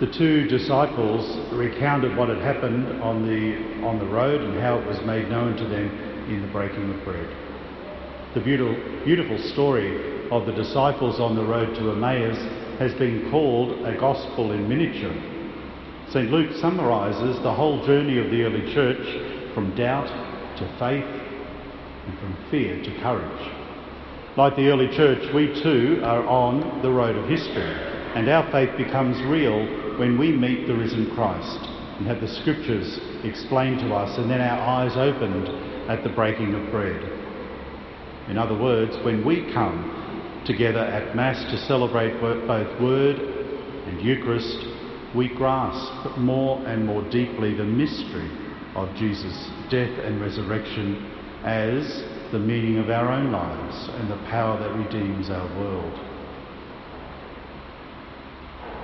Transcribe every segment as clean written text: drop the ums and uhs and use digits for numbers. The two disciples recounted what had happened on the road and how it was made known to them in the breaking of bread. The beautiful story of the disciples on the road to Emmaus has been called a gospel in miniature. St. Luke summarises the whole journey of the early church from doubt to faith and from fear to courage. Like the early church, we too are on the road of history. And our faith becomes real when we meet the risen Christ and have the scriptures explained to us and then our eyes opened at the breaking of bread. In other words, when we come together at Mass to celebrate both Word and Eucharist, we grasp more and more deeply the mystery of Jesus' death and resurrection as the meaning of our own lives and the power that redeems our world.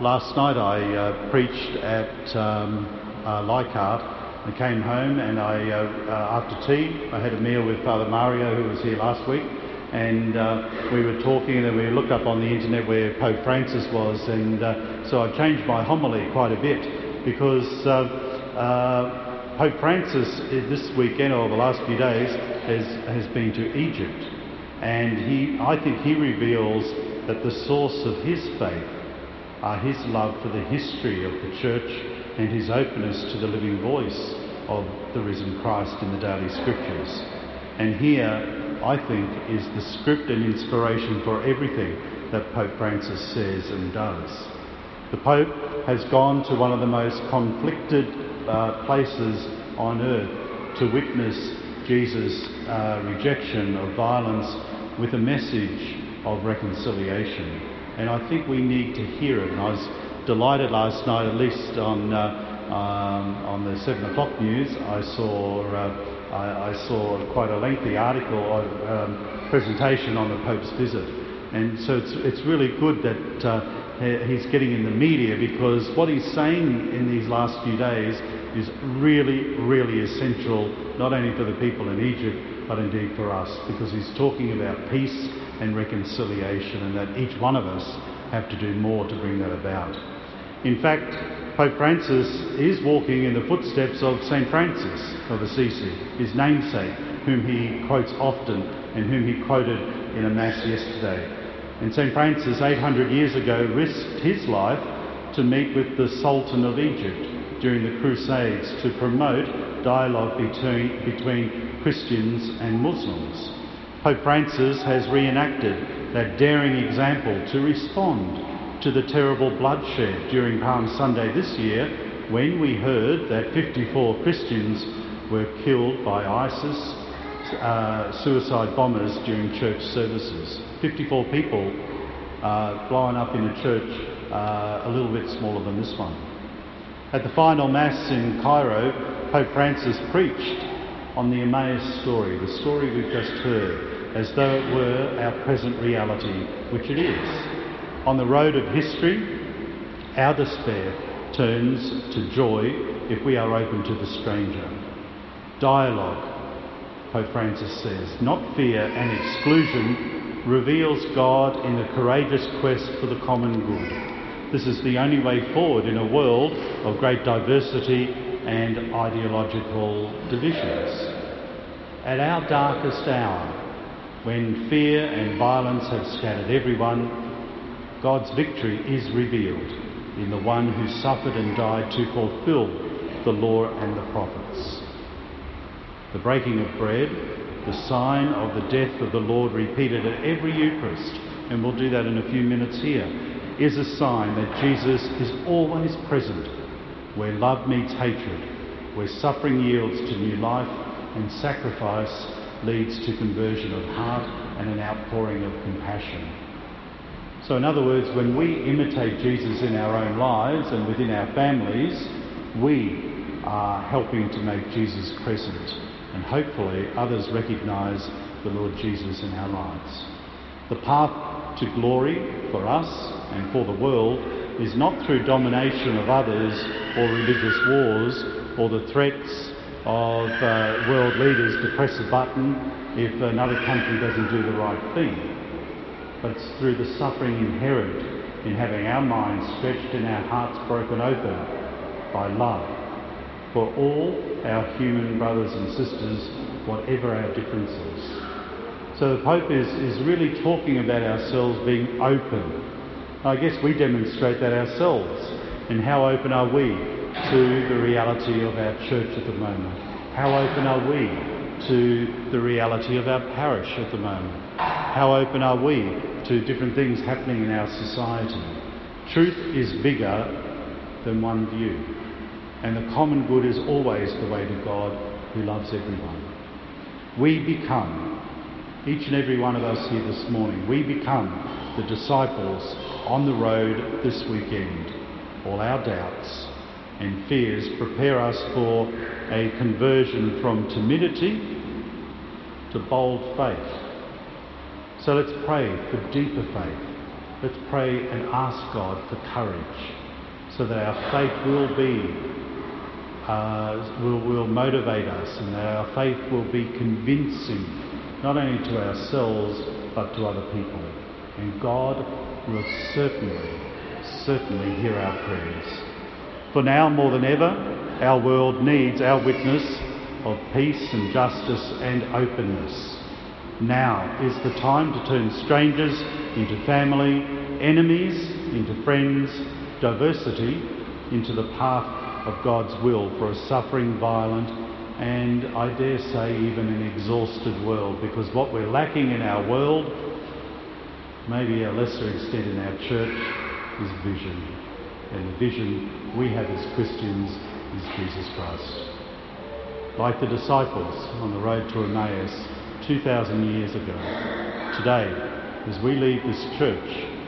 Last night I preached at Leichhardt. I came home and after tea I had a meal with Father Mario, who was here last week, and we were talking and then we looked up on the internet where Pope Francis was, and so I changed my homily quite a bit because Pope Francis this weekend or the last few days has been to Egypt, and I think he reveals that the source of his faith are his love for the history of the church and his openness to the living voice of the risen Christ in the daily scriptures. And here, I think, is the script and inspiration for everything that Pope Francis says and does. The Pope has gone to one of the most conflicted places on earth to witness Jesus' rejection of violence with a message of reconciliation. And I think we need to hear it. And I was delighted last night, at least on the 7 o'clock news, I saw quite a lengthy article or presentation on the Pope's visit. And so it's really good that he's getting in the media, because what he's saying in these last few days is really, really essential, not only for the people in Egypt, but indeed for us, because he's talking about peace and reconciliation, and that each one of us have to do more to bring that about. In fact, Pope Francis is walking in the footsteps of St. Francis of Assisi, his namesake, whom he quotes often and whom he quoted in a Mass yesterday. And St. Francis, 800 years ago, risked his life to meet with the Sultan of Egypt during the Crusades to promote dialogue between Christians and Muslims. Pope Francis has reenacted that daring example to respond to the terrible bloodshed during Palm Sunday this year, when we heard that 54 Christians were killed by ISIS suicide bombers during church services. 54 people blown up in a church a little bit smaller than this one. At the final Mass in Cairo, Pope Francis preached on the Emmaus story, the story we've just heard, as though it were our present reality, which it is. On the road of history, our despair turns to joy if we are open to the stranger. Dialogue, Pope Francis says, not fear and exclusion, reveals God in a courageous quest for the common good. This is the only way forward in a world of great diversity and ideological divisions. At our darkest hour, when fear and violence have scattered everyone, God's victory is revealed in the one who suffered and died to fulfill the law and the prophets. The breaking of bread, the sign of the death of the Lord repeated at every Eucharist, and we'll do that in a few minutes here, is a sign that Jesus is always present where love meets hatred, where suffering yields to new life and sacrifice leads to conversion of heart and an outpouring of compassion. So in other words, when we imitate Jesus in our own lives and within our families, we are helping to make Jesus present, and hopefully others recognise the Lord Jesus in our lives. The path to glory for us and for the world is not through domination of others or religious wars or the threats of world leaders to press a button if another country doesn't do the right thing, but it's through the suffering inherent in having our minds stretched and our hearts broken open by love for all our human brothers and sisters, whatever our differences. So the Pope is really talking about ourselves being open. I guess we demonstrate that ourselves. And how open are we to the reality of our church at the moment? How open are we to the reality of our parish at the moment? How open are we to different things happening in our society? Truth is bigger than one view, and the common good is always the way to God, who loves everyone. We become, each and every one of us here this morning, we become the disciples on the road this weekend. All our doubts and fears prepare us for a conversion from timidity to bold faith. So let's pray for deeper faith. Let's pray and ask God for courage, so that our faith will be will motivate us, and that our faith will be convincing, not only to ourselves but to other people. And God will certainly hear our prayers. For now, more than ever, our world needs our witness of peace and justice and openness. Now is the time to turn strangers into family, enemies into friends, diversity into the path of God's will for a suffering, violent and, I dare say, even an exhausted world, because what we're lacking in our world, maybe a lesser extent in our church, is vision. And the vision we have as Christians is Jesus Christ. Like the disciples on the road to Emmaus 2,000 years ago, today, as we leave this church,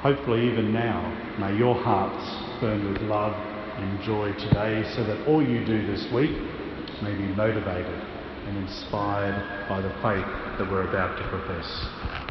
hopefully even now, may your hearts burn with love and joy today, so that all you do this week may be motivated and inspired by the faith that we're about to profess.